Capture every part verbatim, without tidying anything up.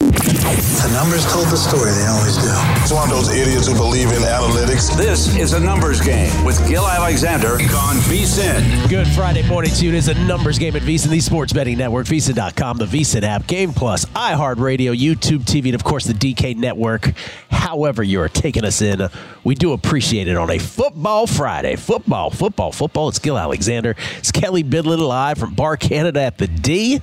The numbers told the story, they always do. It's one of those idiots who believe in analytics. This is a numbers game with Gil Alexander on VSiN. Good Friday morning to you. It is a numbers game at VSiN, the sports betting network, VSiN dot com, the VSiN app, Game Plus, iHeartRadio, YouTube T V, and of course the D K Network. However you are taking us in, we do appreciate it on a football Friday. Football, football, football. It's Gil Alexander. It's Kelly Bydlon live from Bar Canada at the D.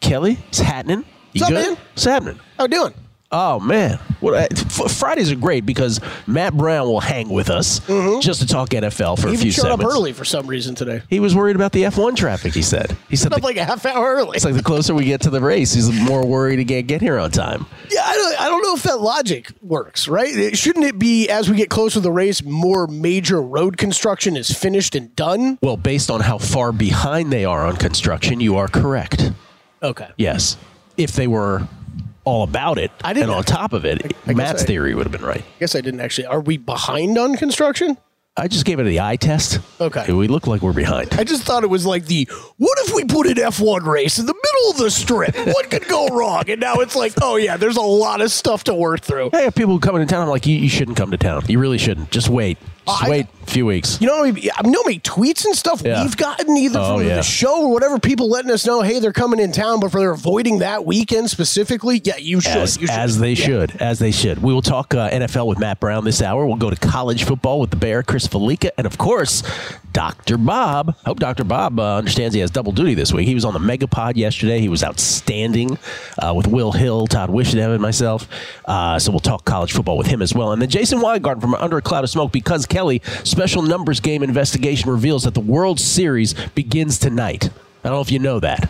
Kelly, it's happening. You What's up, good? Man? What's happening? How you doing? Oh, man. Well, Fridays are great because Matt Brown will hang with us mm-hmm. just to talk N F L for he a few seconds. He showed up early for some reason today. He was worried about the F one traffic, he said. He said up the, like a half hour early. It's like the closer we get to the race, he's more worried he can't get here on time. Yeah, I don't, I don't know if that logic works, right? It, shouldn't it be, as we get closer to the race, more major road construction is finished and done? Well, based on how far behind they are on construction, you are correct. Okay. Yes. If they were all about it I didn't and on top of it, I, I Matt's I, theory would have been right. I guess I didn't actually. Are we behind on construction? I just gave it the eye test. Okay. We look like we're behind. I just thought it was like the, what if we put an F one race in the middle of the strip? What could go wrong? And now it's like, oh, yeah, there's a lot of stuff to work through. Hey, if people coming to town, I'm like, you, you shouldn't come to town. You really shouldn't. Just wait. Just uh, wait I, a few weeks. You know, I know how many tweets and stuff yeah. we've gotten either oh, from yeah. the show or whatever, people letting us know, hey, they're coming in town, but for they're avoiding that weekend specifically. Yeah, you should. As, you should. as they yeah. should. As they should. We will talk uh, N F L with Matt Brown this hour. We'll go to college football with the Bear, Chris Felica, and of course, Doctor Bob. I hope Doctor Bob uh, understands he has double duty this week. He was on the Megapod yesterday. He was outstanding uh, with Will Hill, Todd Wishadam, and myself. Uh, so we'll talk college football with him as well. And then Jason Weingarten from Under a Cloud of Smoke, because Kelly, special numbers game investigation reveals that the World Series begins tonight. I don't know if you know that.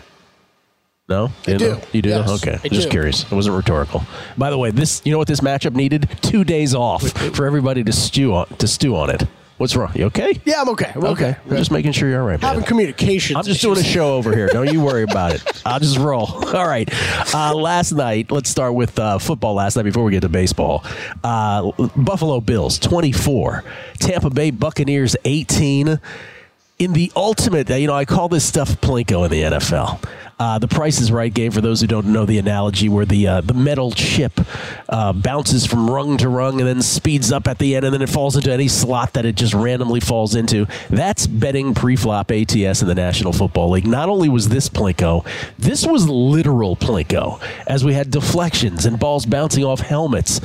No? I you do. Know? You do? Yes, okay. I Just do. curious. It wasn't rhetorical. By the way, this you know what this matchup needed? Two days off for everybody to stew on, to stew on it. What's wrong? You okay? Yeah, I'm okay. I'm okay. okay. I'm just making sure you're all right. Having communication. I'm just doing a show over here. Don't you worry about it. I'll just roll. All right. Uh, last night, let's start with uh, football last night before we get to baseball. Uh, Buffalo Bills, twenty-four. Tampa Bay Buccaneers, eighteen. In the ultimate, you know, I call this stuff Plinko in the N F L. Uh, the Price is Right game, for those who don't know the analogy, where the uh, the metal chip uh, bounces from rung to rung and then speeds up at the end, and then it falls into any slot that it just randomly falls into. That's betting pre-flop A T S in the National Football League. Not only was this Plinko, this was literal Plinko, as we had deflections and balls bouncing off helmets.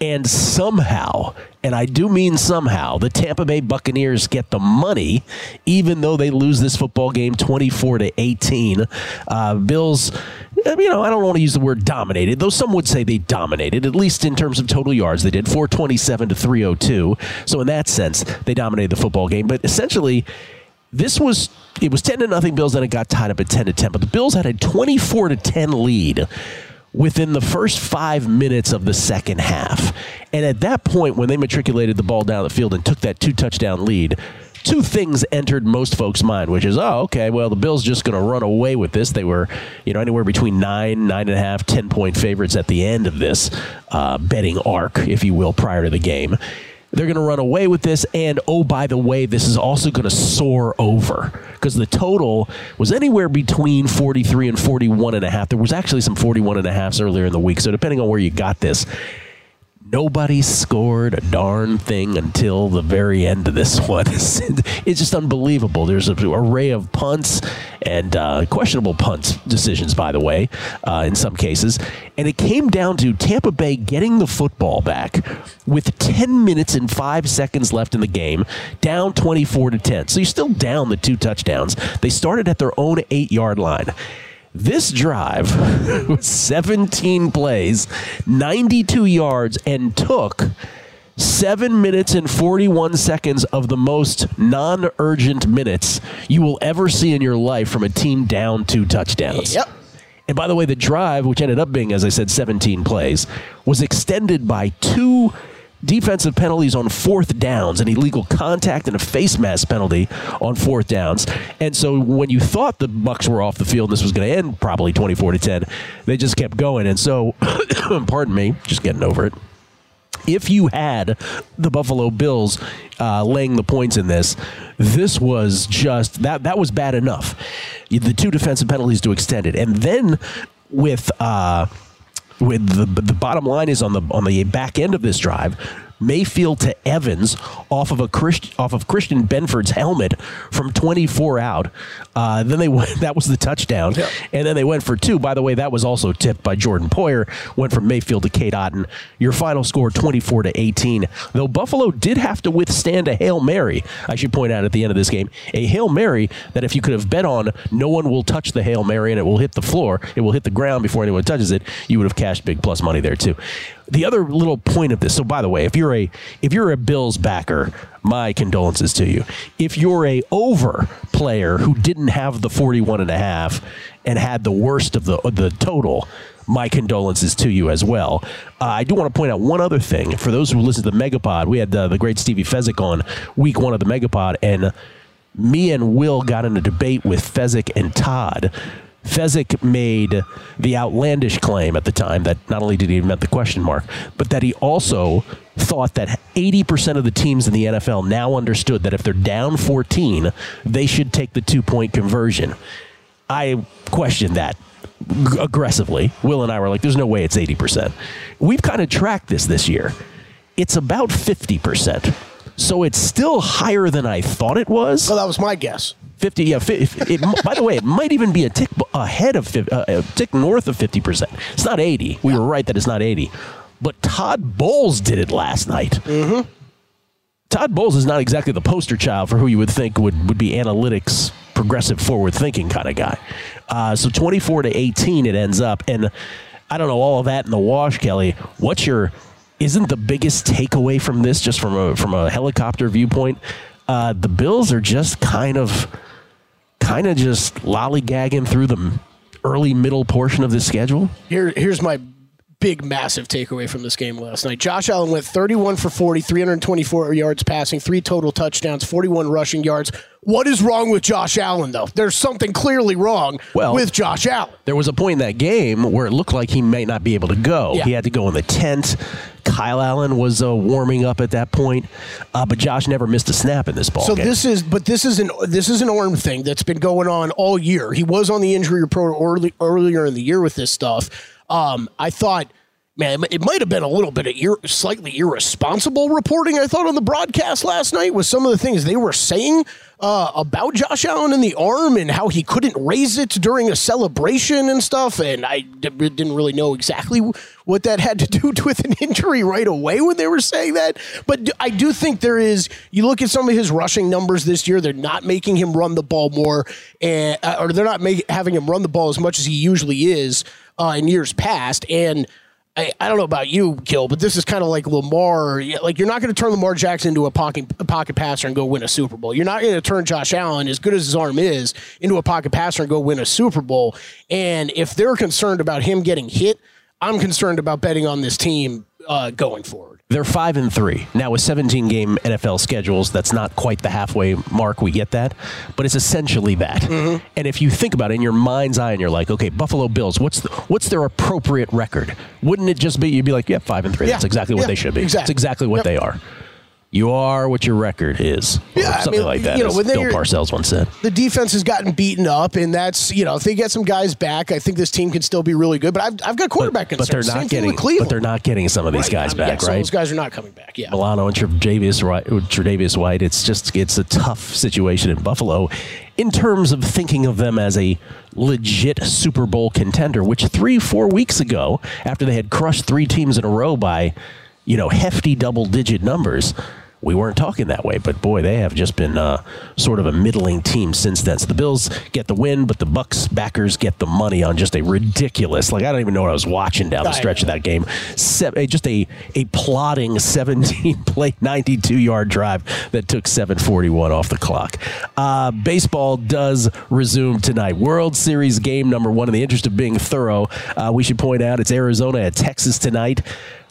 And somehow, and I do mean somehow, the Tampa Bay Buccaneers get the money, even though they lose this football game twenty-four to eighteen. Uh, Bills, you know, I don't want to use the word dominated, though some would say they dominated, at least in terms of total yards. They did four twenty-seven to three oh two. So in that sense, they dominated the football game. But essentially, this was, it was ten to nothing Bills, then it got tied up at ten to ten. But the Bills had a twenty-four to ten lead within the first five minutes of the second half. And at that point, when they matriculated the ball down the field and took that two-touchdown lead, two things entered most folks' mind, which is, oh, okay, well, the Bills just going to run away with this. They were, you know, anywhere between nine, nine and a half, ten-point favorites at the end of this uh, betting arc, if you will, prior to the game. They're going to run away with this, and oh, by the way, this is also going to soar over because the total was anywhere between forty-three and forty-one and a half. There was actually some forty-one and a halves earlier in the week, so depending on where you got this, Nobody scored a darn thing until the very end of this one. It's just unbelievable. There's an array of punts and uh, questionable punts decisions, by the way, uh, in some cases. And it came down to Tampa Bay getting the football back with ten minutes and five seconds left in the game, down twenty-four to ten. So you're still down the two touchdowns. They started at their own eight-yard line. This drive was seventeen plays, ninety-two yards, and took seven minutes and forty-one seconds of the most non-urgent minutes you will ever see in your life from a team down two touchdowns. Yep. And by the way, the drive, which ended up being, as I said, seventeen plays, was extended by two defensive penalties on fourth downs, an illegal contact and a face mask penalty on fourth downs. And so when you thought the Bucs were off the field, this was going to end probably twenty-four to ten, they just kept going. And so, pardon me, just getting over it. If you had the Buffalo Bills uh, laying the points in this, this was just, that, that was bad enough. The two defensive penalties to extend it. And then with... Uh, With the the bottom line is on the on the back end of this drive, Mayfield to Evans off of a Christ, off of Christian Benford's helmet from twenty-four out. Uh, then they went, that was the touchdown, yeah. And then they went for two. By the way, that was also tipped by Jordan Poyer. Went from Mayfield to Cade Otton. Your final score twenty-four to eighteen. Though Buffalo did have to withstand a Hail Mary. I should point out at the end of this game, a Hail Mary that if you could have bet on, no one will touch the Hail Mary and it will hit the floor. It will hit the ground before anyone touches it. You would have cashed big plus money there too. The other little point of this. So, by the way, if you're a if you're a Bills backer, my condolences to you. If you're a over player who didn't have the forty-one and a half and had the worst of the of the total, my condolences to you as well. Uh, I do want to point out one other thing for those who listen to the Megapod. We had uh, the great Stevie Fezzik on week one of the Megapod, and me and Will got in a debate with Fezzik and Todd. Fezzik made the outlandish claim at the time that not only did he invent the question mark, but that he also thought that eighty percent of the teams in the N F L now understood that if they're down fourteen, they should take the two-point conversion. I question that aggressively. Will and I were like, there's no way it's eighty percent. We've kind of tracked this this year. It's about fifty percent. So it's still higher than I thought it was. Well, that was my guess. Fifty, yeah. It, it, by the way, it might even be a tick ahead of uh, a tick north of fifty percent. It's not eighty. We yeah. were right that it's not eighty. But Todd Bowles did it last night. Mm-hmm. Todd Bowles is not exactly the poster child for who you would think would, would be analytics, progressive, forward thinking kind of guy. Uh, so twenty four to eighteen, it ends up, and I don't know all of that in the wash, Kelly. What's your Isn't the biggest takeaway from this, just from a from a helicopter viewpoint, uh, the Bills are just kind of, kind of just lollygagging through the early middle portion of the schedule? Here, here's my big, massive takeaway from this game last night. Josh Allen went thirty-one for forty, three hundred twenty-four yards passing, three total touchdowns, forty-one rushing yards. What is wrong with Josh Allen, though? There's something clearly wrong well, with Josh Allen. There was a point in that game where it looked like he might not be able to go. Yeah. He had to go in the tent. Kyle Allen was uh, warming up at that point, uh, but Josh never missed a snap in this ball so game. So this is, but this is an this is an arm thing that's been going on all year. He was on the injury report early, earlier in the year with this stuff. Um, I thought, man, it might have been a little bit of ir- slightly irresponsible reporting, I thought, on the broadcast last night with some of the things they were saying uh, about Josh Allen in the arm and how he couldn't raise it during a celebration and stuff. And I d- didn't really know exactly what that had to do with an injury right away when they were saying that. But I do think there is, you look at some of his rushing numbers this year, they're not making him run the ball more, and, or they're not make, having him run the ball as much as he usually is. Uh, in years past, and I, I don't know about you, Gil, but this is kind of like Lamar. Like, you're not going to turn Lamar Jackson into a pocket a pocket passer and go win a Super Bowl. You're not going to turn Josh Allen, as good as his arm is, into a pocket passer and go win a Super Bowl. And if they're concerned about him getting hit, I'm concerned about betting on this team uh, going forward. They're five and three now with seventeen game N F L schedules. That's not quite the halfway mark. We get that, but it's essentially that. Mm-hmm. And if you think about it in your mind's eye, and you're like, okay, Buffalo Bills, what's the, what's their appropriate record? Wouldn't it just be you'd be like, yeah, five and three. Yeah. That's exactly what yeah, they should be. Exactly. That's exactly what yep. they are. You are what your record is. Yeah, something I mean, like that, you know, as Bill Parcells once said. The defense has gotten beaten up, and that's, you know, if they get some guys back, I think this team can still be really good. But I've, I've got quarterback but, concerns. But they're, not getting, but they're not getting some of these right. guys I mean, back, yeah, right? Those guys are not coming back, yeah. Milano and Tre'Davious White, it's just it's a tough situation in Buffalo in terms of thinking of them as a legit Super Bowl contender, which three, four weeks ago, after they had crushed three teams in a row by, you know, hefty double-digit numbers, we weren't talking that way, but boy, they have just been uh, sort of a middling team since then. So the Bills get the win, but the Bucs backers get the money on just a ridiculous, like I don't even know what I was watching down the stretch of that game. Se- just a a plodding seventeen-play, ninety-two-yard drive that took seven forty-one off the clock. Uh, baseball does resume tonight. World Series game number one. In the interest of being thorough, uh, we should point out it's Arizona at Texas tonight.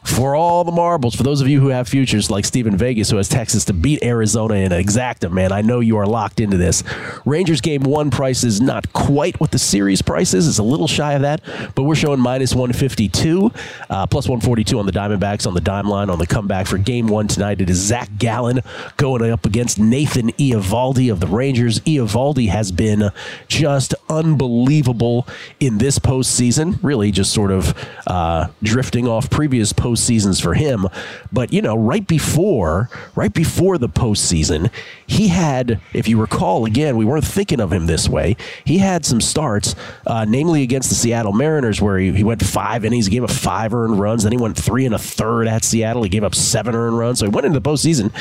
For all the marbles, for those of you who have futures like Steven Vegas, who has Texas to beat Arizona in an exacta, man, I know you are locked into this. Rangers game one price is not quite what the series price is. It's a little shy of that, but we're showing minus one fifty-two, uh, plus one forty-two on the Diamondbacks on the dime line on the comeback for game one tonight. It is Zach Gallen going up against Nathan Eovaldi of the Rangers. Eovaldi has been just unbelievable in this postseason, really just sort of uh, drifting off previous postseasons. Seasons for him, but you know, right before, right before the postseason, he had, if you recall, again, we weren't thinking of him this way. He had some starts, uh, namely against the Seattle Mariners, where he, he went five innings, he gave up five earned runs, then he went three and a third at Seattle, he gave up seven earned runs, so he went into the postseason,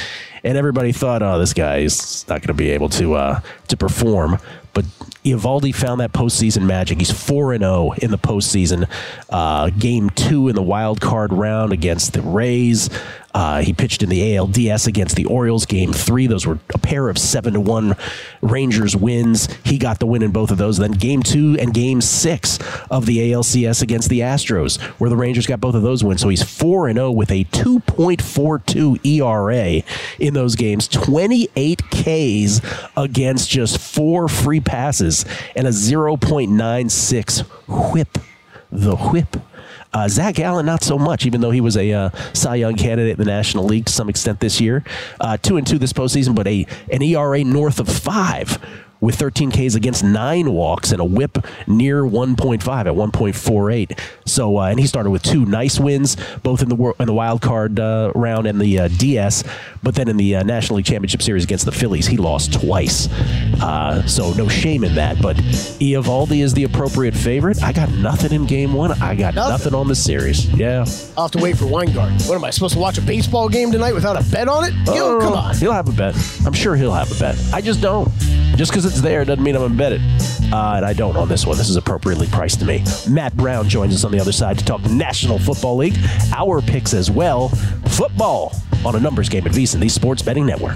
and everybody thought, oh, this guy is not going to be able to uh, to perform, but Eovaldi found that postseason magic. He's four and oh in the postseason. Uh, game two in the wild card round against the Rays. Uh, he pitched in the A L D S against the Orioles. Game three, those were a pair of seven to one Rangers wins. He got the win in both of those. Then game two and game six of the A L C S against the Astros, where the Rangers got both of those wins. So he's four and oh with a two point four two E R A in those games. twenty-eight Ks against just four free passes and a zero point nine six whip. The whip. Uh, Zach Allen, not so much, even though he was a uh, Cy Young candidate in the National League to some extent this year. Uh, two and two this postseason, but a an E R A north of five with thirteen Ks against nine walks and a whip near one point five at one point four eight. So, uh, and he started with two nice wins, both in the in the wild card uh, round and the uh, D S. But then in the uh, National League Championship Series against the Phillies, he lost twice. Uh, so no shame in that. But Eovaldi is the appropriate favorite. I got nothing in game one. I got nothing, nothing on the series. Yeah. I'll have to wait for Weingarten. What am I supposed to watch a baseball game tonight without a bet on it? Oh, come on. He'll have a bet. I'm sure he'll have a bet. I just don't. Just because it's there doesn't mean I'm embedded. Uh, and I don't on this one. This is appropriately priced to me. Matt Brown joins us on the other side to talk National Football League, our picks as well. Football on a numbers game at VSiN, the Sports Betting Network.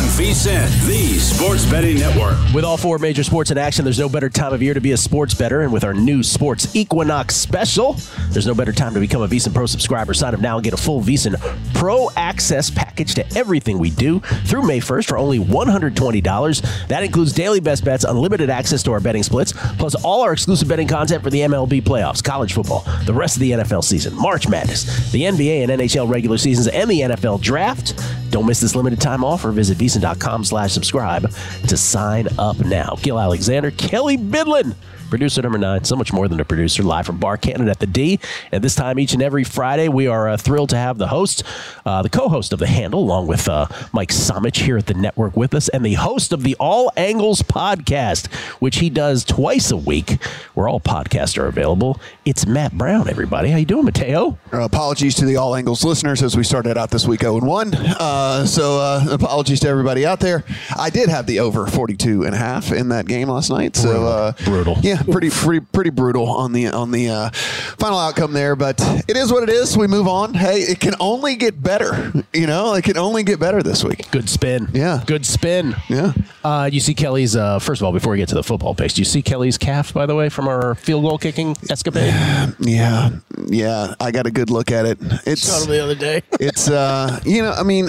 VSiN, the Sports Betting Network. With all four major sports in action, there's no better time of year to be a sports bettor. And with our new Sports Equinox special, there's no better time to become a VSiN Pro subscriber. Sign up now and get a full VSiN Pro access package to everything we do through May first for only one hundred twenty dollars. That includes daily best bets, unlimited access to our betting splits, plus all our exclusive betting content for the M L B playoffs, college football, the rest of the N F L season, March Madness, the N B A and N H L regular seasons, and the N F L draft. Don't miss this limited time offer. Visit VSiN.com slash subscribe to sign up now. Gil Alexander, Kelly Bydlon, producer number nine, so much more than a producer, live from Bar Canada at the D. And this time each and every Friday, we are uh, thrilled to have the host, uh, the co-host of The Handle, along with uh, Mike Somich here at the network with us, and the host of the All Angles podcast, which he does twice a week, where all podcasts are available. It's Matt Brown, everybody. How you doing, Mateo? Uh, apologies to the All Angles listeners as we started out this week oh and one. Uh, so uh, apologies to everybody out there. I did have the over forty-two and a half in that game last night. So brutal. Uh, brutal. Yeah. Pretty, pretty, pretty brutal on the on the uh, final outcome there, but it is what it is. We move on. Hey, it can only get better. You know, it can only get better this week. Good spin. Yeah. Good spin. Yeah. Uh, you see Kelly's. Uh, first of all, before we get to the football picks, do you see Kelly's calf, by the way, from our field goal kicking escapade? Yeah. Yeah. I got a good look at it. It's saw it the other day. It's uh, you know, I mean,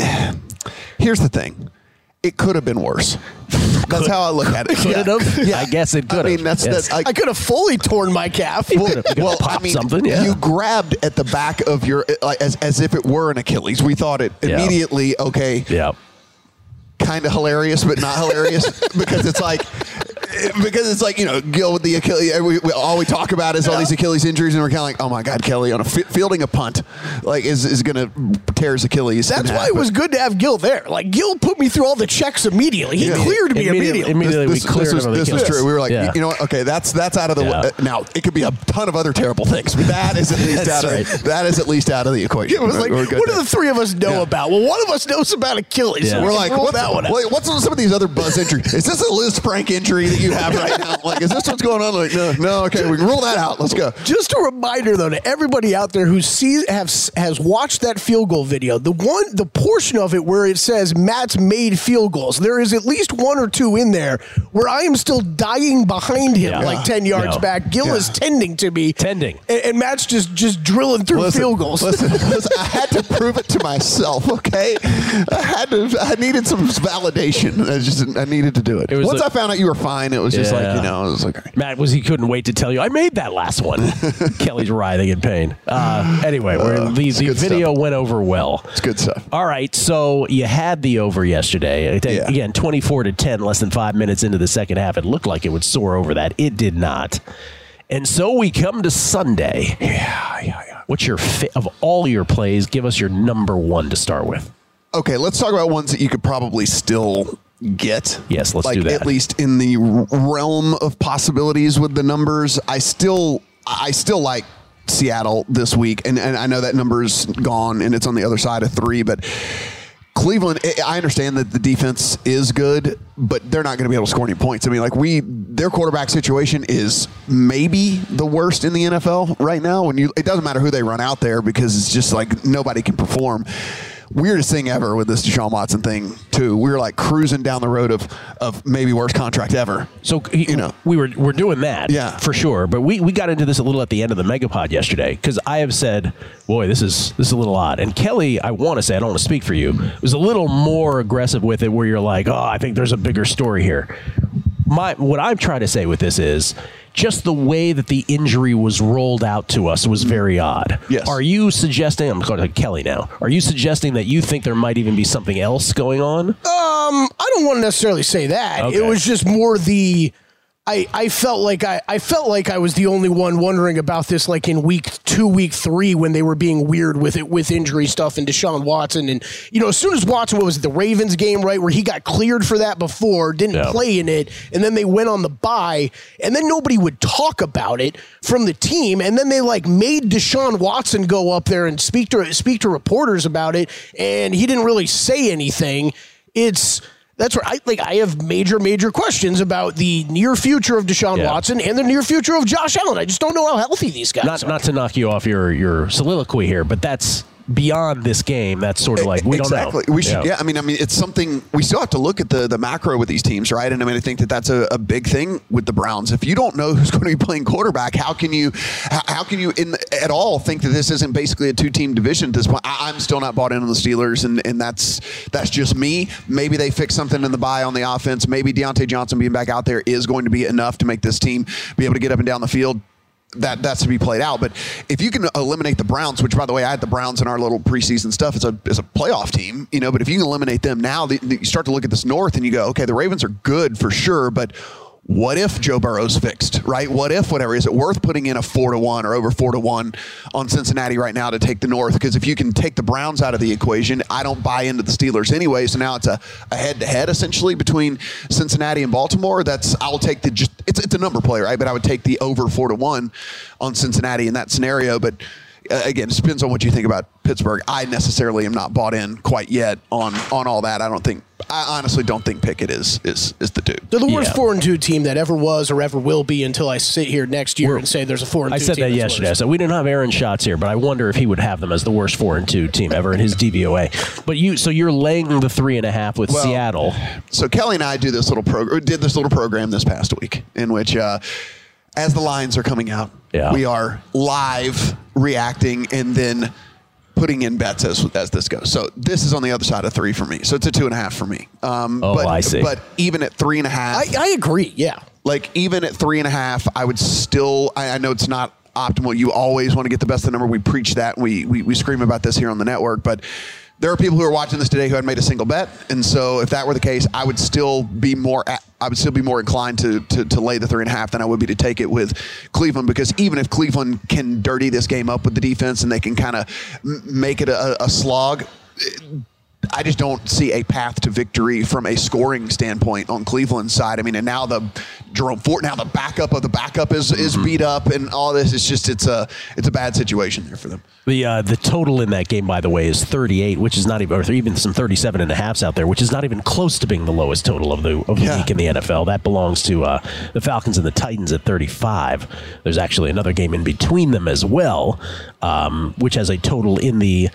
here's the thing. It could have been worse. That's could, how I look at it. Could it yeah. have? Yeah. I guess it could have. I mean, that's, yes. that's I, I could have fully torn my calf. Well, well I mean, something, yeah. you grabbed at the back of your like, as as if it were an Achilles. We thought it yeah. immediately. Okay, yeah, kind of hilarious, but not hilarious because it's like. Because it's like, you know, Gil with the Achilles, we, we, all we talk about is all yeah. these Achilles injuries, and we're kind of like, oh my God, Kelly on a f- fielding a punt, like is is gonna tear his Achilles. That's why half, it was good to have Gil there. Like Gil put me through all the checks immediately. He yeah. cleared me immediately. Immediately, this, this, we cleared this was, this was true. We were like, yeah. you know what? Okay, that's that's out of the yeah. way. Uh, now it could be a ton of other terrible things, but that is at least out right. of that is at least out of the equation. It was we're, like, we're what do the three of us know yeah. about? Well, one of us knows about Achilles. Yeah. So we're like, what's that one? Wait, what's some of these other buzz injuries? Is this a Liz Frank injury? You have right now, like, is this what's going on? Like, no, no, okay, we can rule that out. Let's go. Just a reminder, though, to everybody out there who sees have has watched that field goal video. The one, the portion of it where it says Matt's made field goals. There is at least one or two in there where I am still dying behind him, yeah. like ten yards no. back. Gil yeah. is tending to me, tending, and, and Matt's just just drilling through listen, field goals. Listen, listen, I had to prove it to myself. Okay, I had to. I needed some validation. I just I needed to do it. it Once a, I found out you were fine. It was yeah. just like, you know, it was like, right. Matt was, he couldn't wait to tell you, I made that last one. Kelly's writhing in pain. Uh, anyway, we're uh, the, the video stuff. Went over well. It's good stuff. All right. So you had the over yesterday. Yeah. Again, twenty-four to ten, less than five minutes into the second half. It looked like it would soar over that. It did not. And so we come to Sunday. Yeah. yeah, yeah. What's your fi- of all your plays? Give us your number one to start with. Okay. Let's talk about ones that you could probably still get. Yes, let's like do that. At least in the realm of possibilities with the numbers, I still, I still like Seattle this week, and and I know that number's gone and it's on the other side of three, but Cleveland, I understand that the defense is good, but they're not going to be able to score any points. I mean, like we, their quarterback situation is maybe the worst in the N F L right now. When you, it doesn't matter who they run out there because it's just like nobody can perform. Weirdest thing ever with this Deshaun Watson thing too. We were like cruising down the road of of maybe worst contract ever. So he, you know, we were we're doing that, yeah, for sure. But we, we got into this a little at the end of the Megapod yesterday because I have said, boy, this is this is a little odd. And Kelly, I want to say, I don't want to speak for you, was a little more aggressive with it, where you're like, oh, I think there's a bigger story here. My what I'm trying to say with this is just the way that the injury was rolled out to us was very odd. Yes. Are you suggesting, I'm going to Kelly now, are you suggesting that you think there might even be something else going on? Um, I don't want to necessarily say that. Okay. It was just more the, I, I felt like I, I felt like I was the only one wondering about this, like in week two, week three, when they were being weird with it, with injury stuff and Deshaun Watson. And, you know, as soon as Watson, what was it, the Ravens game, right, where he got cleared for that before, didn't yeah. play in it, and then they went on the bye, and then nobody would talk about it from the team, and then they, like, made Deshaun Watson go up there and speak to speak to reporters about it, and he didn't really say anything. It's... That's where I like I have major, major questions about the near future of Deshaun yeah. Watson and the near future of Josh Allen. I just don't know how healthy these guys not, are. Not to knock you off your, your soliloquy here, but that's beyond this game. That's sort of like, we exactly. don't know. We should, yeah. yeah, I mean, I mean, it's something we still have to look at the, the macro with these teams, right? And I mean, I think that that's a, a big thing with the Browns. If you don't know who's going to be playing quarterback, how can you, how, how can you in the, at all think that this isn't basically a two team division at this point? I, I'm still not bought in on the Steelers, and, and that's that's just me. Maybe they fix something in the bye on the offense. Maybe Deontay Johnson being back out there is going to be enough to make this team be able to get up and down the field. that that's to be played out. But if you can eliminate the Browns, which, by the way, I had the Browns in our little preseason stuff as a as a playoff team, you know, but if you can eliminate them now, the, the, you start to look at this North and you go, okay, the Ravens are good for sure, but what if Joe Burrow's fixed, right? What if whatever? Is it worth putting in a four to one or over four to one on Cincinnati right now to take the North? Because if you can take the Browns out of the equation, I don't buy into the Steelers anyway. So now it's a, a head-to-head essentially between Cincinnati and Baltimore. That's I'll take the just it's it's a number play, right? But I would take the over four to one on Cincinnati in that scenario. But uh, again, it depends on what you think about Pittsburgh. I necessarily am not bought in quite yet on on all that. I don't think. I honestly don't think Pickett is is is the dude. They're the worst four and two team that ever was or ever will be until I sit here next year We're, and say there's a four and two. I said team that yesterday. So we didn't have Aaron Schatz here, but I wonder if he would have them as the worst four and two team ever in his D V O A. But you, so you're laying the three and a half with well, Seattle. So Kelly and I do this little program. Did this little program this past week in which, uh, as the lines are coming out, yeah. we are live reacting and then putting in bets as as this goes. So this is on the other side of three for me. So it's a two and a half for me. Um, oh, but, I see. But even at three and a half. I, I agree, yeah. Like even at three and a half, I would still, I, I know it's not optimal. You always want to get the best of the number. We preach that. We, we we scream about this here on the network. But there are people who are watching this today who hadn't made a single bet. And so if that were the case, I would still be more at, I would still be more inclined to, to to lay the three and a half than I would be to take it with Cleveland, because even if Cleveland can dirty this game up with the defense and they can kind of make it a, a slog, I just don't see a path to victory from a scoring standpoint on Cleveland's side. I mean, and now the Jerome Ford, now the backup of the backup is, is mm-hmm. beat up and all this. It's just it's a it's a bad situation there for them. The uh, the total in that game, by the way, is thirty-eight, which is not even, or even some thirty-seven and a halves out there, which is not even close to being the lowest total of the of the yeah. week in the N F L. That belongs to uh, the Falcons and the Titans at thirty-five. There's actually another game in between them as well, um, which has a total in the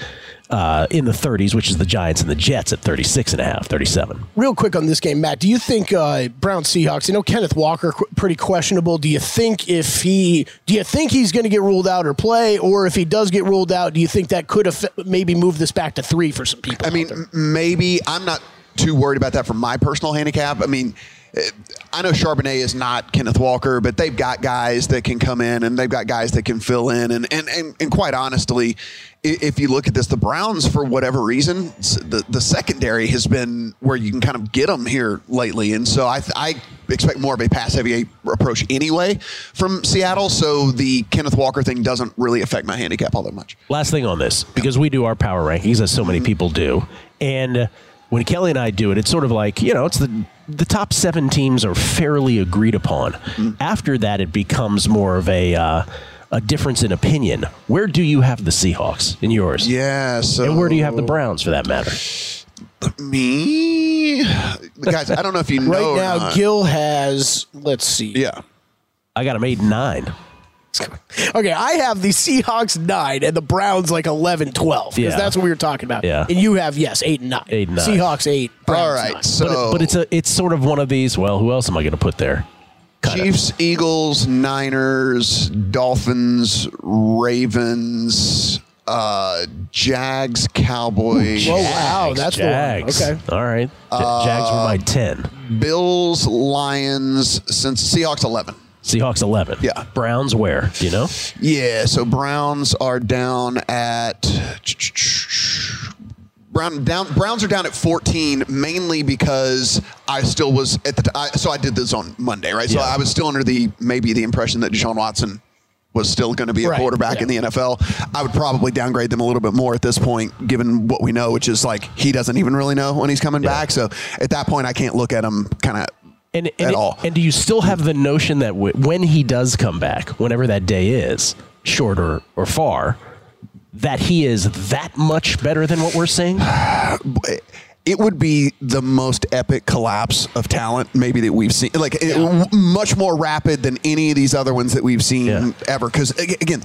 uh, in the thirties, which is the Giants and the Jets at thirty-six and a half, thirty-seven. Real quick on this game, Matt, do you think uh, Brown Seahawks? You know Kenneth Walker qu- pretty questionable. Do you think if he do you think he's going to get ruled out or play, or if he does get ruled out, do you think that could have maybe moved this back to three for some people? I mean, maybe. I'm not too worried about that for my personal handicap. I mean, I know Charbonnet is not Kenneth Walker, but they've got guys that can come in and they've got guys that can fill in. And and, and, and quite honestly, if you look at this, the Browns, for whatever reason, the, the secondary has been where you can kind of get them here lately. And so I, I expect more of a pass-heavy approach anyway from Seattle. So the Kenneth Walker thing doesn't really affect my handicap all that much. Last thing on this, because we do our power rankings, as so many people do. And when Kelly and I do it, it's sort of like, you know, it's the the top seven teams are fairly agreed upon. Mm. After that, it becomes more of a uh, a difference in opinion. Where do you have the Seahawks in yours? Yeah. So and where do you have the Browns, for that matter? Me? Guys, I don't know if you know right now, or not. Gil has, let's see. Yeah. I got them eight and nine. Okay, I have the Seahawks nine and the Browns like eleven, twelve, because yeah. that's what we were talking about. Yeah. And you have, yes, eight and nine. Eight and nine. Seahawks eight, Browns all right, nine. So but, it, but it's a, it's sort of one of these, well, who else am I going to put there? Kind Chiefs, of. Eagles, Niners, Dolphins, Ravens, uh, Jags, Cowboys. Ooh, Jags, oh, wow, that's Jags. The one. Okay. All right. Uh, Jags were my ten. Bills, Lions, since Seahawks eleven. Seahawks eleven. Yeah. Browns where? Do you know? Yeah. So Browns are down at Brown down. Browns are down at fourteen, mainly because I still was at the. I, so I did this on Monday, right? So yeah. I was still under the maybe the impression that Deshaun Watson was still going to be a right. quarterback yeah. in the N F L. I would probably downgrade them a little bit more at this point, given what we know, which is like he doesn't even really know when he's coming yeah. back. So at that point, I can't look at him kind of. And and, At all. and do you still have the notion that w- when he does come back, whenever that day is, short or, or far, that he is that much better than what we're seeing? It would be the most epic collapse of talent maybe that we've seen. Like, yeah. it, much more rapid than any of these other ones that we've seen yeah. ever. Because, again,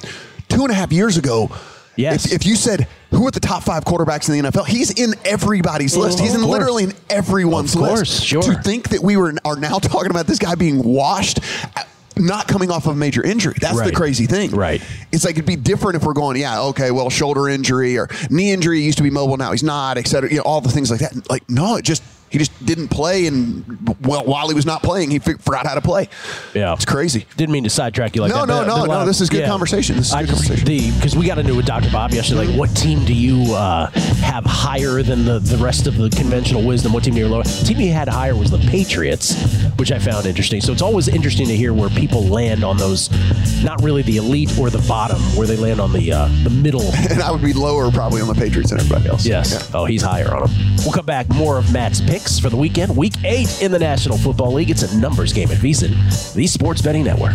two and a half years ago, Yes. If, if you said, who are the top five quarterbacks in the N F L? He's in everybody's list. He's in literally in everyone's list. Of course, sure. To think that we were are now talking about this guy being washed, not coming off of a major injury. That's the crazy thing. Right. It's like it'd be different if we're going, yeah, okay, well, shoulder injury or knee injury. He used to be mobile. Now he's not, et cetera. You know, all the things like that. Like, no, it just He just didn't play, and well, while he was not playing, he forgot how to play. Yeah, it's crazy. Didn't mean to sidetrack you like no, that. No, no, no, no. This is good yeah. conversation. This is I, good conversation. Because we got into it with Doctor Bob yesterday. Like, what team do you uh, have higher than the, the rest of the conventional wisdom? What team do you lower? The team he had higher was the Patriots, which I found interesting. So it's always interesting to hear where people land on those, not really the elite or the bottom, where they land on the uh, the middle. And I would be lower probably on the Patriots than everybody else. Yes. Yeah. Oh, he's higher on them. We'll come back. More of Matt's pick for the weekend, week eight in the National Football League. It's a numbers game at VSiN, the Sports Betting Network.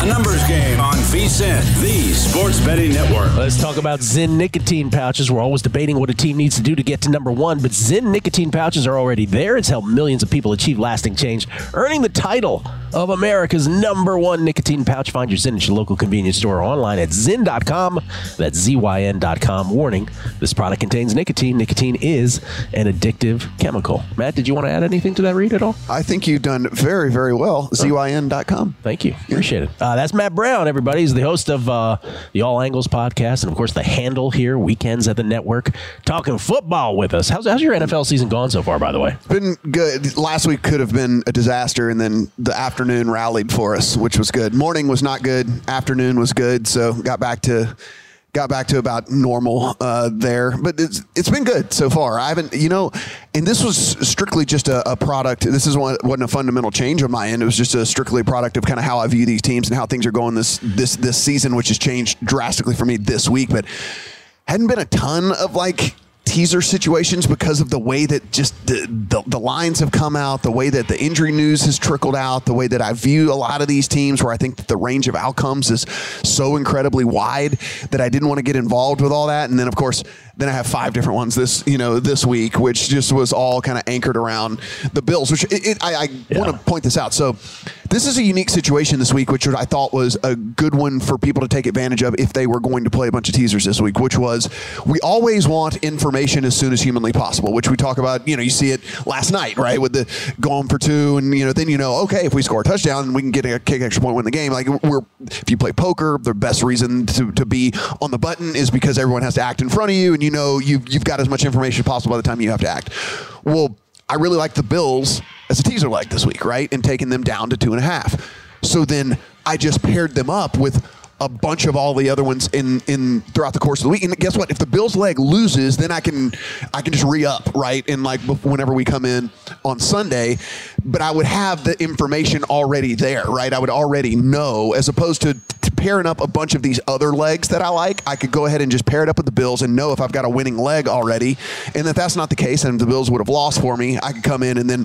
A numbers game on VSiN, the Sports Betting Network. Let's talk about Zyn nicotine pouches. We're always debating what a team needs to do to get to number one, but Zyn nicotine pouches are already there. It's helped millions of people achieve lasting change, earning the title of America's number one nicotine pouch. Find your Zyn at your local convenience store or online at zyn dot com. That's Z Y N dot com. Warning, this product contains nicotine. Nicotine is an addictive chemical. Matt, did you want to add anything to that read at all? I think you've done very, very well. Z Y N dot com. Thank you. Appreciate it. Uh, that's Matt Brown, everybody. He's the host of uh, the All Angles podcast and, of course, The Handle here, weekends at the network, talking football with us. How's, how's your N F L season gone so far, by the way? It's been good. Last week could have been a disaster, and then the afternoon rallied for us, which was good. Morning was not good. Afternoon was good, so got back to – Got back to about normal uh, there, but it's it's been good so far. I haven't, you know, and this was strictly just a, a product. This is one, wasn't a fundamental change on my end. It was just a strictly a product of kind of how I view these teams and how things are going this this this season, which has changed drastically for me this week. But hadn't been a ton of like teaser situations because of the way that just the, the the lines have come out, the way that the injury news has trickled out, the way that I view a lot of these teams where I think that the range of outcomes is so incredibly wide that I didn't want to get involved with all that. And then, of course, then I have five different ones this, you know, this week, which just was all kind of anchored around the Bills, which it, it, I, I yeah. want to point this out. So this is a unique situation this week, which I thought was a good one for people to take advantage of if they were going to play a bunch of teasers this week, which was we always want information as soon as humanly possible, which we talk about, you know, you see it last night, right, with the going for two and, you know, then, you know, okay, if we score a touchdown, we can get a kick, extra point, win the game. Like we're, if you play poker, the best reason to, to be on the button is because everyone has to act in front of you and you You know, you've, you've got as much information as possible by the time you have to act. Well, I really like the Bills as a teaser like this week, right? And taking them down to two and a half. So then I just paired them up with a bunch of all the other ones in, in throughout the course of the week. And guess what? If the Bills leg loses, then I can I can just re-up, right? And like whenever we come in on Sunday, but I would have the information already there, right? I would already know, as opposed to, to pairing up a bunch of these other legs that I like. I could go ahead and just pair it up with the Bills and know if I've got a winning leg already. And if that's not the case and the Bills would have lost for me, I could come in and then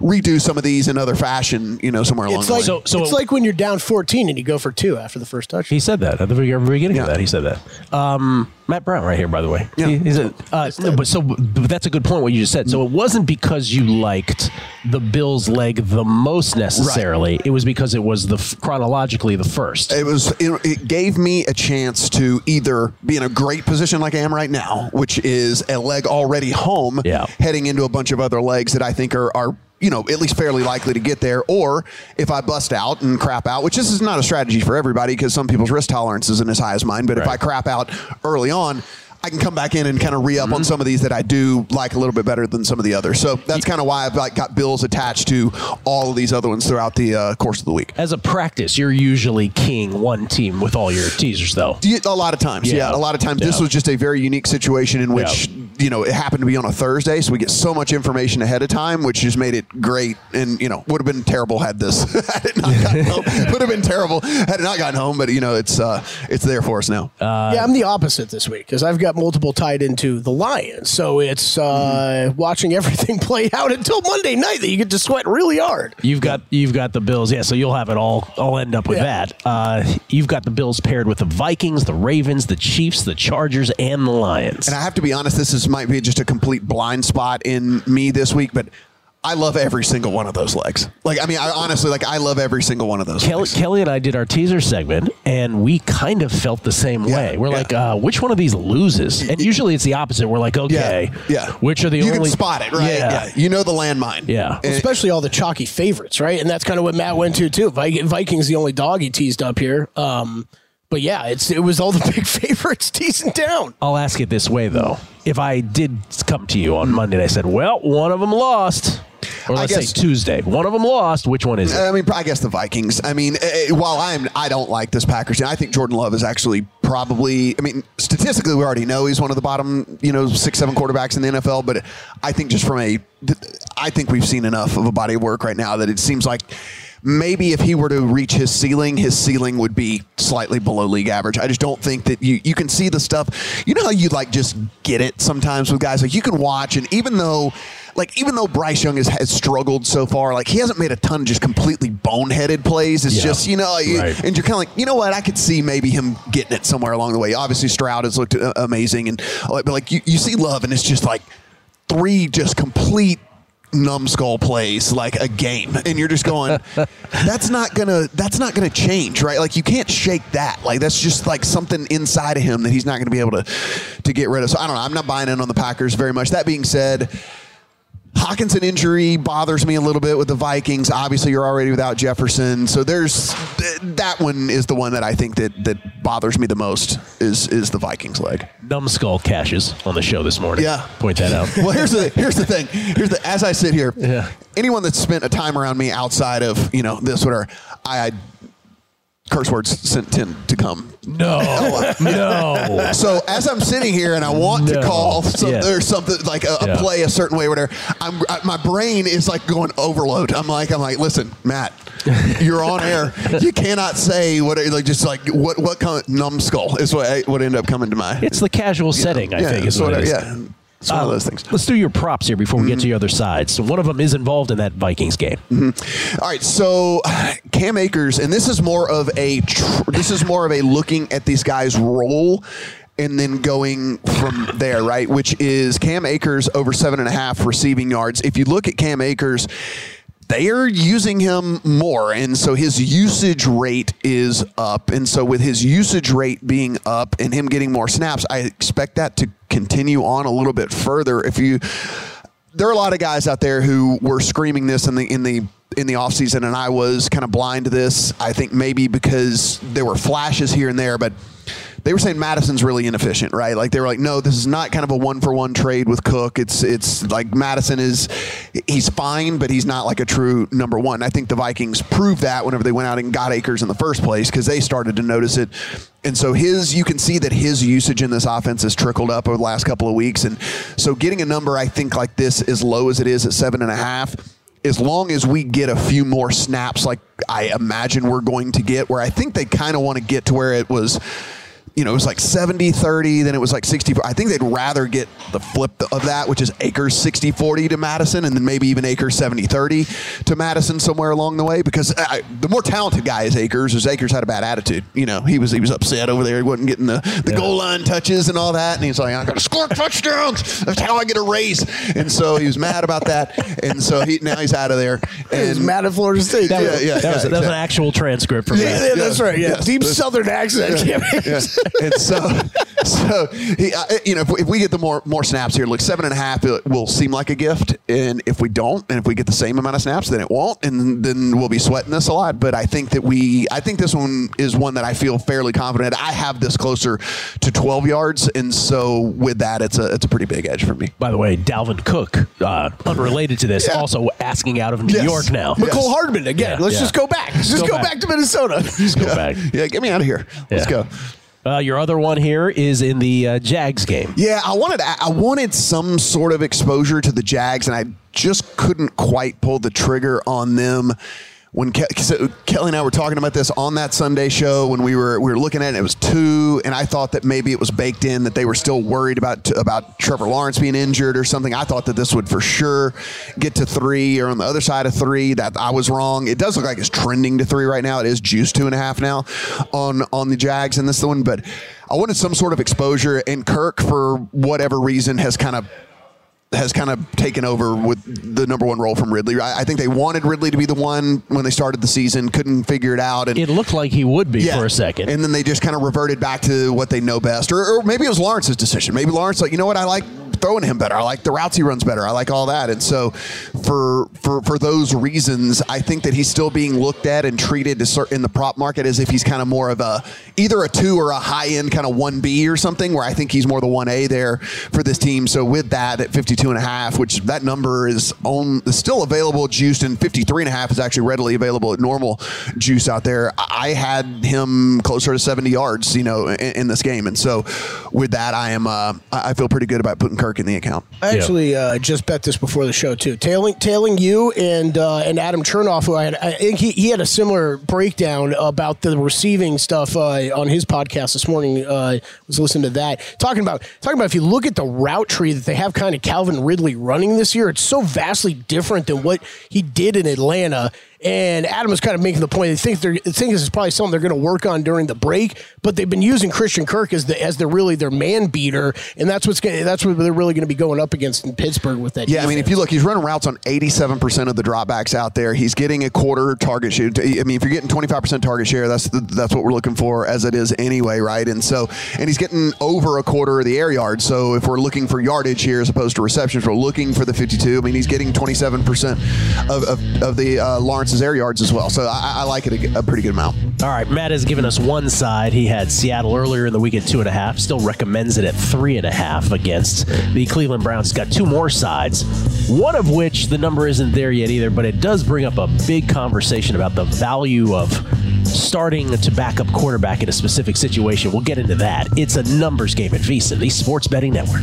redo some of these in other fashion, you know, somewhere along the line. So, so it's it, like when you're down fourteen and you go for two after the first touchdown. He said that at the very beginning yeah. of that. He said that. Um, Matt Brown, right here, by the way. Yeah. He, he's a, uh, no, but so but that's a good point. What you just said. So it wasn't because you liked the Bills' leg the most necessarily. Right. It was because it was the chronologically the first. It was. It, it gave me a chance to either be in a great position like I am right now, which is a leg already home, yeah. heading into a bunch of other legs that I think are are. you know, at least fairly likely to get there. Or if I bust out and crap out, which this is not a strategy for everybody because some people's risk tolerance isn't as high as mine. But right. if I crap out early on, I can come back in and kind of re-up mm-hmm. on some of these that I do like a little bit better than some of the others. So that's kind of why I've like got Bills attached to all of these other ones throughout the uh, course of the week. As a practice, you're usually keying one team with all your teasers, though. A lot of times, yeah. yeah a lot of times. Yeah. This was just a very unique situation in which, yeah. you know, it happened to be on a Thursday, so we get so much information ahead of time, which just made it great. And, you know, would have been terrible had this had it not gotten home. Would have been terrible had it not gotten home. But, you know, it's, uh, it's there for us now. Uh, yeah, I'm the opposite this week because I've got multiple tied into the Lions. So it's uh, mm-hmm. watching everything play out until Monday night that you get to sweat really hard. You've got you've got the Bills. Yeah, so you'll have it all. I'll end up with yeah. that. Uh, you've got the Bills paired with the Vikings, the Ravens, the Chiefs, the Chargers, and the Lions. And I have to be honest, this is might be just a complete blind spot in me this week, but I love every single one of those legs. Like, I mean, I honestly, like, I love every single one of those Kelly, legs. Kelly and I did our teaser segment, and we kind of felt the same yeah, way. We're yeah. like, uh, which one of these loses? And usually it's the opposite. We're like, okay, yeah, yeah. which are the you only... You can spot it, right? Yeah. yeah. You know the landmine. Yeah. And especially all the chalky favorites, right? And that's kind of what Matt went to, too. Vikings, the only dog he teased up here. Um, but, yeah, it's it was all the big favorites teasing down. I'll ask it this way, though. if I did come to you on Monday and I said, well, one of them lost, or let's I guess, say Tuesday, one of them lost, which one is it? I mean, I guess the Vikings. I mean, while I'm, I don't like this Packers team, I think Jordan Love is actually probably, I mean, statistically, we already know he's one of the bottom, you know, six, seven quarterbacks in the N F L. But I think just from a, I think we've seen enough of a body of work right now that it seems like maybe if he were to reach his ceiling, his ceiling would be slightly below league average. I just don't think that you, you can see the stuff. You know how you like just get it sometimes with guys, like you can watch, and even though Like, even though Bryce Young has, has struggled so far, like, he hasn't made a ton of just completely boneheaded plays. It's yeah, just, you know, right. and you're kind of like, you know what? I could see maybe him getting it somewhere along the way. Obviously, Stroud has looked amazing. and But, like, you, you see Love, and it's just, like, three just complete numbskull plays, like, a game. And you're just going, that's not going to that's not gonna change, right? Like, you can't shake that. Like, that's just, like, something inside of him that he's not going to be able to, to get rid of. So, I don't know. I'm not buying in on the Packers very much. That being said, Hawkinson injury bothers me a little bit with the Vikings. Obviously, you're already without Jefferson. So there's that one is the one that I think that, that bothers me the most is is the Vikings leg. Numbskull Cashes on the show this morning. Yeah. Point that out. Well, here's the here's the thing. Here's the as I sit here, yeah. anyone that's spent a time around me outside of, you know, this whatever, I, I curse words sent tend to come. No, no. So as I'm sitting here and I want no. to call some, yeah. or something like a, yeah. a play a certain way, whatever, I'm, I, my brain is like going overload. I'm like, I'm like, listen, Matt, you're on air. You cannot say what, like, just like what, what kind of numbskull is what I, what ended up coming to my. It's the casual setting, know, I yeah, think. Is what it is. Yeah. It's one um, of those things. Let's do your props here before we mm-hmm. get to the other side. So one of them is involved in that Vikings game. Mm-hmm. All right. So Cam Akers, and this is more of a tr- this is more of a looking at these guys' role and then going from there, right? Which is Cam Akers over seven and a half receiving yards. If you look at Cam Akers, they are using him more, and so his usage rate is up. And so with his usage rate being up and him getting more snaps, I expect that to continue on a little bit further. If you, there are a lot of guys out there who were screaming this in the in the in the offseason, and I was kind of blind to this. I think maybe because there were flashes here and there, but they were saying Madison's really inefficient, right? Like, they were like, no, this is not kind of a one-for-one trade with Cook. It's it's like Madison is, he's fine, but he's not like a true number one. I think the Vikings proved that whenever they went out and got Akers in the first place, because they started to notice it. And so his, you can see that his usage in this offense has trickled up over the last couple of weeks. And so getting a number, I think, like this, as low as it is at seven and a half, as long as we get a few more snaps like I imagine we're going to get, where I think they kind of want to get to where it was, you know, it was like seventy thirty, then it was like sixty. I think they'd rather get the flip of that, which is Akers sixty forty to Madison, and then maybe even Akers seventy thirty to Madison somewhere along the way, because I, the more talented guy is Akers, is Akers had a bad attitude. You know, he was he was upset over there. He wasn't getting the, the yeah. goal line touches and all that, and he's like, I'm going to score touchdowns. That's how I get a raise. And so he was mad about that, and so he now he's out of there. And he's mad at Florida State. That was, yeah, yeah, that was, yeah, that was exactly. an actual transcript from yeah, that. Yeah, that's right. Yeah, yeah. Deep that's, Southern accent. Yeah, yeah. And so, so he, uh, you know, if we, if we get the more more snaps here, look, seven and a half it will seem like a gift. And if we don't, and if we get the same amount of snaps, then it won't. And then we'll be sweating this a lot. But I think that we, I think this one is one that I feel fairly confident. I have this closer to twelve yards. And so with that, it's a it's a pretty big edge for me. By the way, Dalvin Cook, uh, unrelated to this, yeah. also asking out of New yes. York now. Yes. McCole Hardman, again, yeah. let's yeah. just go back. Let's just go, go back. back to Minnesota. Let's go yeah. back. Yeah, get me out of here. Let's yeah. go. Uh, your other one here is in the uh, Jags game. Yeah, I wanted I wanted some sort of exposure to the Jags, and I just couldn't quite pull the trigger on them. When Ke- so Kelly and I were talking about this on that Sunday show, when we were we were looking at it, it was two, and I thought that maybe it was baked in that they were still worried about about Trevor Lawrence being injured or something. I thought that this would for sure get to three or on the other side of three. That I was wrong. It does look like it's trending to three right now. It is juiced two and a half now on on the Jags in this one, but I wanted some sort of exposure. And Kirk, for whatever reason, has kind of. has kind of taken over with the number one role from Ridley. I, I think they wanted Ridley to be the one when they started the season, couldn't figure it out. And it looked like he would be yeah. for a second. And then they just kind of reverted back to what they know best. Or, or maybe it was Lawrence's decision. Maybe Lawrence, like, you know what, I like throwing him better. I like the routes he runs better. I like all that. And so for for for those reasons, I think that he's still being looked at and treated in the prop market as if he's kind of more of a either a two or a high end kind of one B or something, where I think he's more the one A there for this team. So with that at fifty-two and a half, which that number is on is still available juiced, and fifty-three and a half is actually readily available at normal juice out there. I had him closer to seventy yards, you know, in, in this game. And so with that, I am uh, I feel pretty good about putting Kirk in the account. I actually uh, just bet this before the show too, tailing tailing you and uh, and Adam Chernoff, who I, had, I think he, he had a similar breakdown about the receiving stuff uh, on his podcast this morning. Uh, was listening to that, talking about talking about if you look at the route tree that they have, kind of Calvin Ridley running this year, it's so vastly different than what he did in Atlanta. And Adam was kind of making the point. They think they're think this is probably something they're going to work on during the break. But they've been using Christian Kirk as the as they're really their man beater, and that's what's gonna, that's what they're really going to be going up against in Pittsburgh with that. Yeah, defense. I mean, if you look, he's running routes on eighty-seven percent of the dropbacks out there. He's getting a quarter target share. I mean, if you're getting twenty-five percent target share, that's the, that's what we're looking for as it is anyway, right? And so, and he's getting over a quarter of the air yards. So if we're looking for yardage here as opposed to receptions, we're looking for the fifty-two. I mean, he's getting twenty-seven percent of of, of the uh, Lawrence. Air yards as well. So I, I like it a, a pretty good amount. All right. Matt has given us one side. He had Seattle earlier in the week at two and a half. Still recommends it at three and a half against the Cleveland Browns. He's got two more sides, one of which the number isn't there yet either, but it does bring up a big conversation about the value of starting to backup quarterback in a specific situation. We'll get into that. It's a numbers game at VSiN, the Sports Betting Network.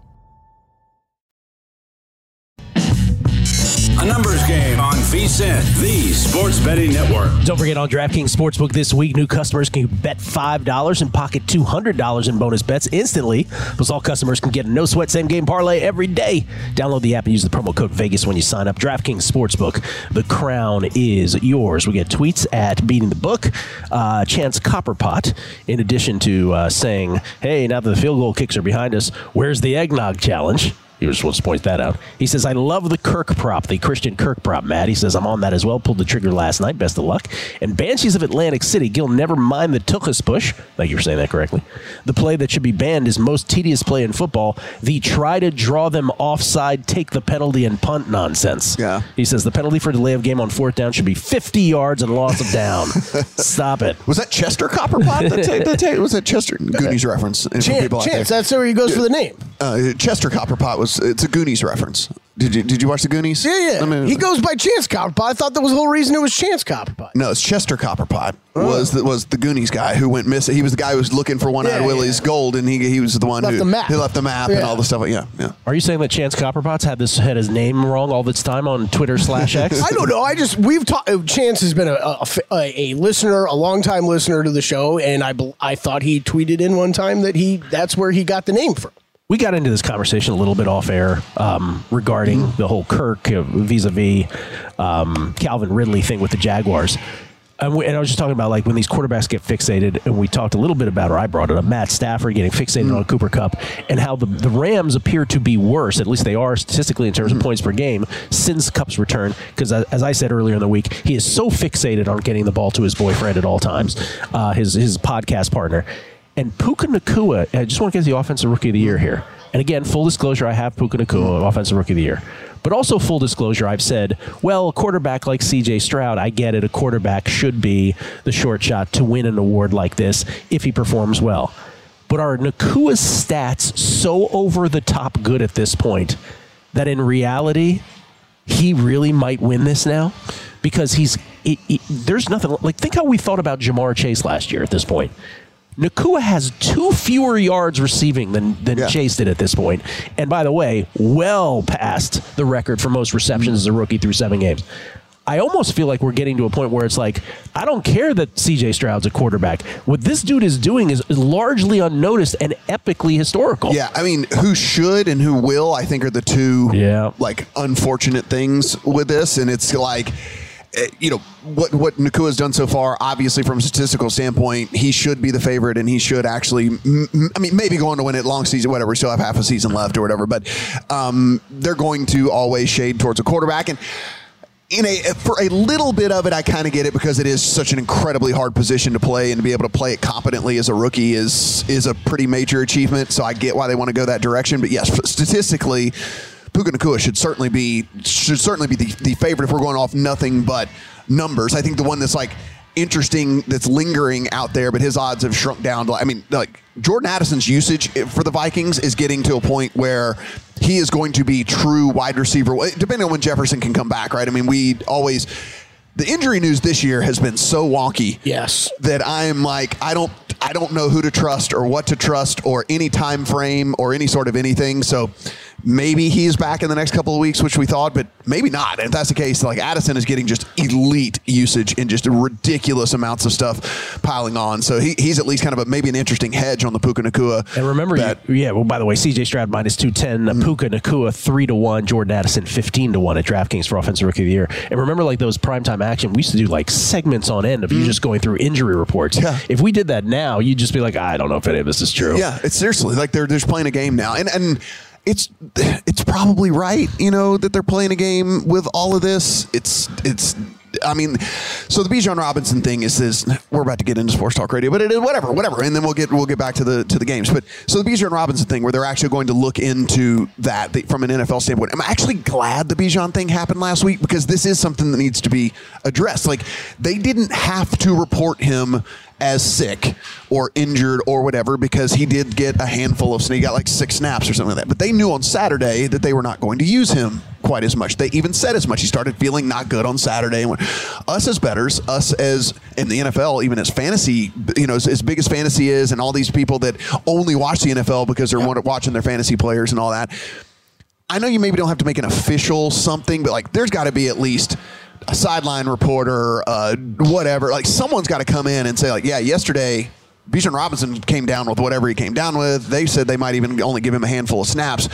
A numbers game on VSiN, the sports betting network. Don't forget, on DraftKings Sportsbook this week, new customers can bet five dollars and pocket two hundred dollars in bonus bets instantly. Plus, all customers can get a no-sweat same-game parlay every day. Download the app and use the promo code VEGAS when you sign up. DraftKings Sportsbook, the crown is yours. We get tweets at Beating the Book, uh, Chance Copperpot, in addition to uh, saying, hey, now that the field goal kicks are behind us, where's the eggnog challenge? He was supposed to point that out. He says, I love the Kirk prop, the Christian Kirk prop, Matt. He says, I'm on that as well. Pulled the trigger last night. Best of luck. And Banshees of Atlantic City. Gil, never mind the Tuchus push. I think you were saying that correctly. The play that should be banned is most tedious play in football. The try to draw them offside, take the penalty, and punt nonsense. Yeah. He says, the penalty for delay of game on fourth down should be fifty yards and loss of down. Stop it. Was that Chester Copperpot? That t- that t- was that Chester? Goonies reference. Chance, Chance that's where he goes Dude. for the name. Uh, Chester Copperpot was. It's a Goonies reference. Did you did you watch the Goonies? Yeah, yeah. I mean, he goes by Chance Copperpot. I thought that was the whole reason it was Chance Copperpot. No, it's Chester Copperpot. Oh. Was the, was the Goonies guy who went missing? He was the guy who was looking for One-Eyed yeah, Willie's yeah. gold, and he he was the one left who the map. He left the map yeah. and all the stuff. Yeah, yeah. Are you saying that Chance Copperpot's had this had his name wrong all this time on Twitter slash X? I don't know. I just we've talked. Chance has been a, a a listener, a longtime listener to the show, and I I thought he tweeted in one time that he that's where he got the name from. We got into this conversation a little bit off air um, regarding mm-hmm. the whole Kirk vis-a-vis um, Calvin Ridley thing with the Jaguars. And, we, and I was just talking about, like, when these quarterbacks get fixated, and we talked a little bit about, or I brought it up, Matt Stafford getting fixated mm-hmm. on Cooper Kupp, and how the, the Rams appear to be worse, at least they are statistically in terms mm-hmm. of points per game, since Kupp's return, because as I said earlier in the week, he is so fixated on getting the ball to his boyfriend at all times, uh, his his podcast partner. And Puka Nacua, I just want to get the offensive rookie of the year here. And again, full disclosure, I have Puka Nacua, Offensive Rookie of the Year. But also full disclosure, I've said, well, a quarterback like C J. Stroud, I get it, a quarterback should be the short shot to win an award like this if he performs well. But are Nakua's stats so over the top good at this point that in reality, he really might win this now? Because he's it, it, there's nothing, like think how we thought about Jamar Chase last year at this point. Nacua has two fewer yards receiving than, than yeah. Chase did at this point. And by the way, well past the record for most receptions as a rookie through seven games. I almost feel like we're getting to a point where it's like, I don't care that C J. Stroud's a quarterback. What this dude is doing is largely unnoticed and epically historical. Yeah, I mean, who should and who will, I think, are the two yeah. like unfortunate things with this. And it's like... You know, what, what Nacua has done so far, obviously from a statistical standpoint, he should be the favorite and he should actually, m- I mean, maybe going to win it long season, whatever, still have half a season left or whatever, but um, they're going to always shade towards a quarterback. And in a for a little bit of it, I kind of get it because it is such an incredibly hard position to play, and to be able to play it competently as a rookie is is a pretty major achievement. So I get why they want to go that direction. But yes, statistically, Puka Nacua should certainly be should certainly be the, the favorite if we're going off nothing but numbers. I think the one that's like interesting, that's lingering out there, but his odds have shrunk down to, I mean, like Jordan Addison's usage for the Vikings is getting to a point where he is going to be true wide receiver, depending on when Jefferson can come back, right? I mean, we always... The injury news this year has been so wonky yes. that I am like, I don't I don't know who to trust or what to trust or any time frame or any sort of anything. So maybe he's back in the next couple of weeks, which we thought, but maybe not. And if that's the case, like Addison is getting just elite usage and just ridiculous amounts of stuff piling on. So he, he's at least kind of a, maybe an interesting hedge on the Puka Nacua. And remember, that, you, yeah, well, by the way, C J. Stroud minus two ten, mm-hmm. Puka Nacua three to one, Jordan Addison fifteen to one at DraftKings for Offensive Rookie of the Year. And remember, like those primetime action, we used to do like segments on end of mm-hmm. you just going through injury reports. Yeah. If we did that now, you'd just be like, I don't know if any of this is true. Yeah, it's seriously like they're, they're just playing a game now. And, and, It's it's probably right, you know, that they're playing a game with all of this. It's it's I mean, so the Bijan Robinson thing is this. We're about to get into sports talk radio, but it is whatever, whatever, and then we'll get we'll get back to the to the games. But so the Bijan Robinson thing, where they're actually going to look into that the, from an N F L standpoint. I'm actually glad the Bijan thing happened last week because this is something that needs to be addressed. Like they didn't have to report him as sick or injured or whatever, because he did get a handful of snaps. He got like six snaps or something like that. But they knew on Saturday that they were not going to use him quite as much. They even said as much. He started feeling not good on Saturday. Us as bettors, us as in the N F L, even as fantasy, you know, as, as big as fantasy is, and all these people that only watch the N F L because they're yep. watching their fantasy players and all that. I know you maybe don't have to make an official something, but like there's got to be at least a sideline reporter, uh, whatever, like someone's got to come in and say like, yeah, yesterday Bijan Robinson came down with whatever he came down with. They said they might even only give him a handful of snaps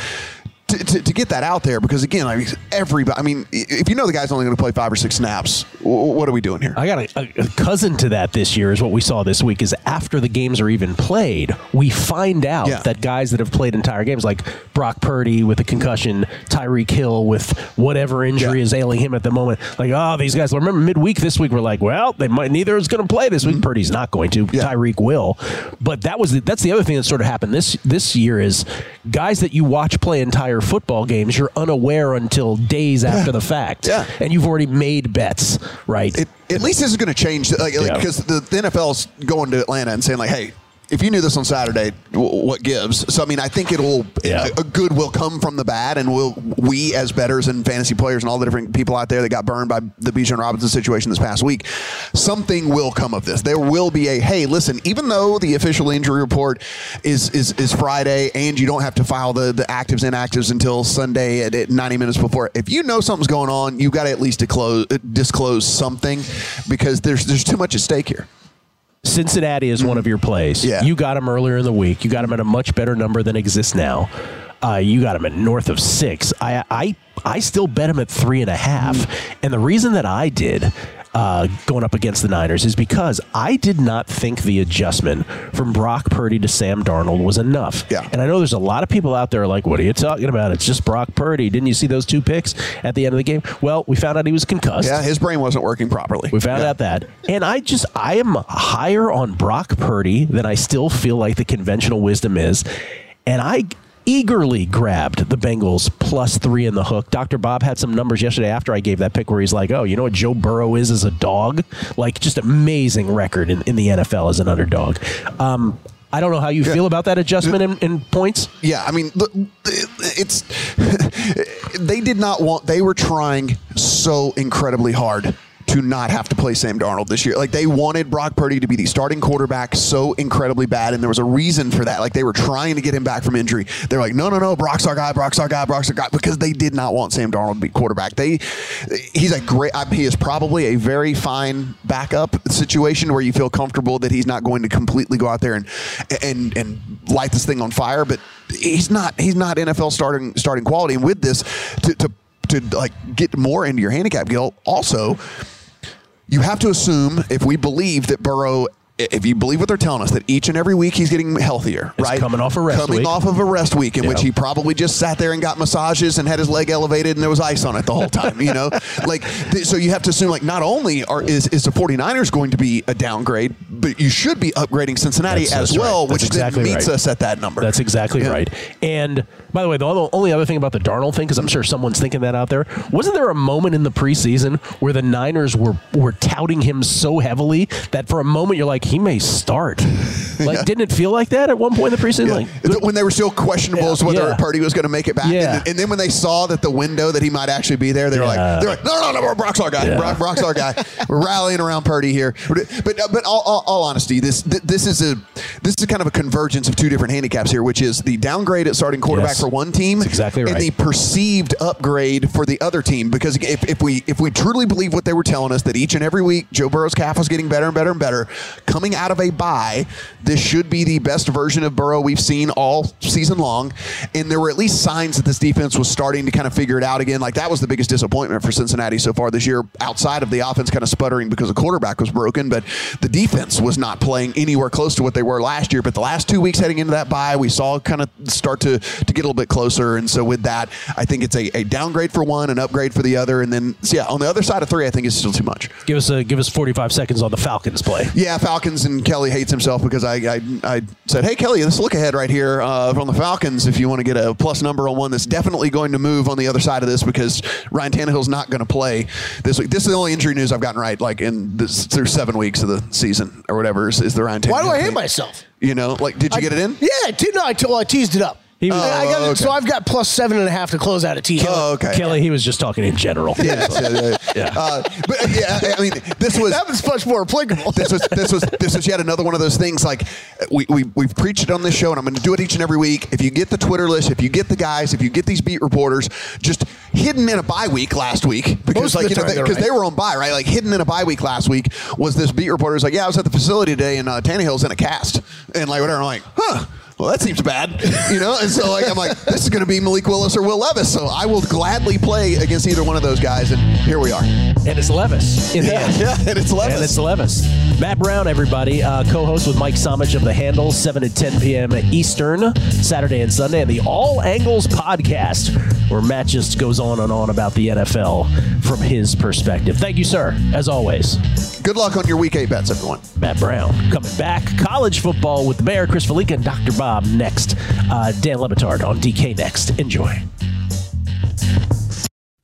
to, to, to get that out there. Because again, I mean, everybody, I mean, if you know, the guy's only going to play five or six snaps, what are we doing here? I got a, a cousin to that this year is what we saw this week is after the games are even played, we find out yeah. that guys that have played entire games like Brock Purdy with a concussion, Tyreek Hill with whatever injury yeah. is ailing him at the moment. Like, oh, these guys, remember midweek this week, we're like, well, they might, neither is going to play this week. Mm-hmm. Purdy's not going to, yeah. Tyreek will. But that was, the, that's the other thing that sort of happened this, this year is guys that you watch play entire football games, you're unaware until days after yeah. the fact. Yeah. And you've already made bets, right? It, at least this is going to change because like, yeah. like, the, the N F L's going to Atlanta and saying like, hey, if you knew this on Saturday, w- what gives? So, I mean, I think it'll yeah. a, a good will come from the bad, and we'll, we as bettors and fantasy players and all the different people out there that got burned by the Bijan Robinson situation this past week, something will come of this. There will be a, hey, listen, even though the official injury report is is, is Friday and you don't have to file the, the actives and inactives until Sunday at, at ninety minutes before, if you know something's going on, you've got to at least disclose, disclose something because there's there's too much at stake here. Cincinnati is one of your plays. Yeah. You got them earlier in the week. You got them at a much better number than exists now. Uh, you got them at north of six. I I I still bet them at three and a half. And the reason that I did uh, going up against the Niners is because I did not think the adjustment from Brock Purdy to Sam Darnold was enough. Yeah. And I know there's a lot of people out there like, what are you talking about? It's just Brock Purdy. Didn't you see those two picks at the end of the game? Well, we found out he was concussed. Yeah, his brain wasn't working properly. We found yeah. out that. And I just, I am higher on Brock Purdy than I still feel like the conventional wisdom is. And I... eagerly grabbed the Bengals plus three in the hook. Doctor Bob had some numbers yesterday after I gave that pick where he's like, oh, you know what Joe Burrow is as a dog? Like, just amazing record in, in the N F L as an underdog. Um, I don't know how you yeah. feel about that adjustment in, in points. Yeah, I mean, it's they did not want, they were trying so incredibly hard to not have to play Sam Darnold this year. Like, they wanted Brock Purdy to be the starting quarterback so incredibly bad, and there was a reason for that. Like, they were trying to get him back from injury. They're like, no, no, no, Brock's our guy, Brock's our guy, Brock's our guy, because they did not want Sam Darnold to be quarterback. They, he's a great, he is probably a very fine backup situation where you feel comfortable that he's not going to completely go out there and and and light this thing on fire, but he's not, he's not N F L starting starting quality. And with this, to to, to like get more into your handicap, Gil, also, you have to assume, if we believe that Burrow, if you believe what they're telling us, that each and every week he's getting healthier, it's right? Coming off a rest coming week. Coming off of a rest week in yep. which he probably just sat there and got massages and had his leg elevated and there was ice on it the whole time, you know? Like, th- so you have to assume, like, not only are is, is the 49ers going to be a downgrade, but you should be upgrading Cincinnati That's as well, right. which exactly then meets right. us at that number. That's exactly yeah. right. And, by the way, the only other thing about the Darnold thing, because I'm sure someone's thinking that out there, wasn't there a moment in the preseason where the Niners were, were touting him so heavily that for a moment you're like, he may start. Like, yeah. didn't it feel like that at one point in the preseason? Yeah. Like, good. When they were still questionable yeah. as whether yeah. Purdy was going to make it back. Yeah. And, then, and then when they saw that the window that he might actually be there, they were yeah. like, they're like, no, no, no, no, Brock's our guy. Yeah. Brock, Brock's our guy. We're rallying around Purdy here. But but all, all, all honesty, this this is a this is kind of a convergence of two different handicaps here, which is the downgrade at starting quarterback yes. for one team exactly right. and the perceived upgrade for the other team. Because if, if we if we truly believe what they were telling us, that each and every week Joe Burrow's calf was getting better and better and better, coming out of a bye, this should be the best version of Burrow we've seen all season long. And there were at least signs that this defense was starting to kind of figure it out again. Like, that was the biggest disappointment for Cincinnati so far this year, outside of the offense kind of sputtering because the quarterback was broken. But the defense was not playing anywhere close to what they were last year. But the last two weeks heading into that bye, we saw kind of start to, to get a little bit closer. And so with that, I think it's a, a downgrade for one, an upgrade for the other. And then, so yeah, on the other side of three, I think it's still too much. Give us a, give us forty-five seconds on the Falcons play. Yeah, Falcons. Falcons and Kelly hates himself because I, I I said, hey, Kelly, this look ahead right here uh, from the Falcons, if you want to get a plus number on one that's definitely going to move on the other side of this, because Ryan Tannehill's not going to play this week. This is the only injury news I've gotten right, like, in this, through seven weeks of the season or whatever, is, is the Ryan Tannehill. Why do I hate thing. myself? You know, like, did you I, get it in? Yeah, I te- no, I, te- well, I teased it up. He was, oh, I got it, okay. So I've got plus seven and a half to close out a team. Oh, okay. Kelly, he was just talking in general. Yeah, yeah, yeah. yeah. Uh, but uh, yeah, I mean, this was that was much more applicable. This was this was this was yet another one of those things. Like, we we we've preached it on this show, and I'm going to do it each and every week. If you get the Twitter list, if you get the guys, if you get these beat reporters, just hidden in a bye week last week, because Most like you know because they, right. they were on bye, right? Like, hidden in a bye week last week was this beat reporter's like, yeah, I was at the facility today, and uh, Tannehill's in a cast, and like whatever. I'm like, huh. Well, that seems bad, you know? And so, like, I'm like, this is going to be Malik Willis or Will Levis, so I will gladly play against either one of those guys, and here we are. And it's Levis. In yeah, the yeah, and it's Levis. And it's Levis. Matt Brown, everybody, uh, co-host with Mike Somich of The Handle, seven to ten p.m. Eastern, Saturday and Sunday, and the All Angles podcast, where Matt just goes on and on about the N F L from his perspective. Thank you, sir, as always. Good luck on your Week eight bets, everyone. Matt Brown, coming back. College football with the Bear, Chris Felica, and Doctor Bob. Bob next. Uh, Dan Lebatard on D K next. Enjoy.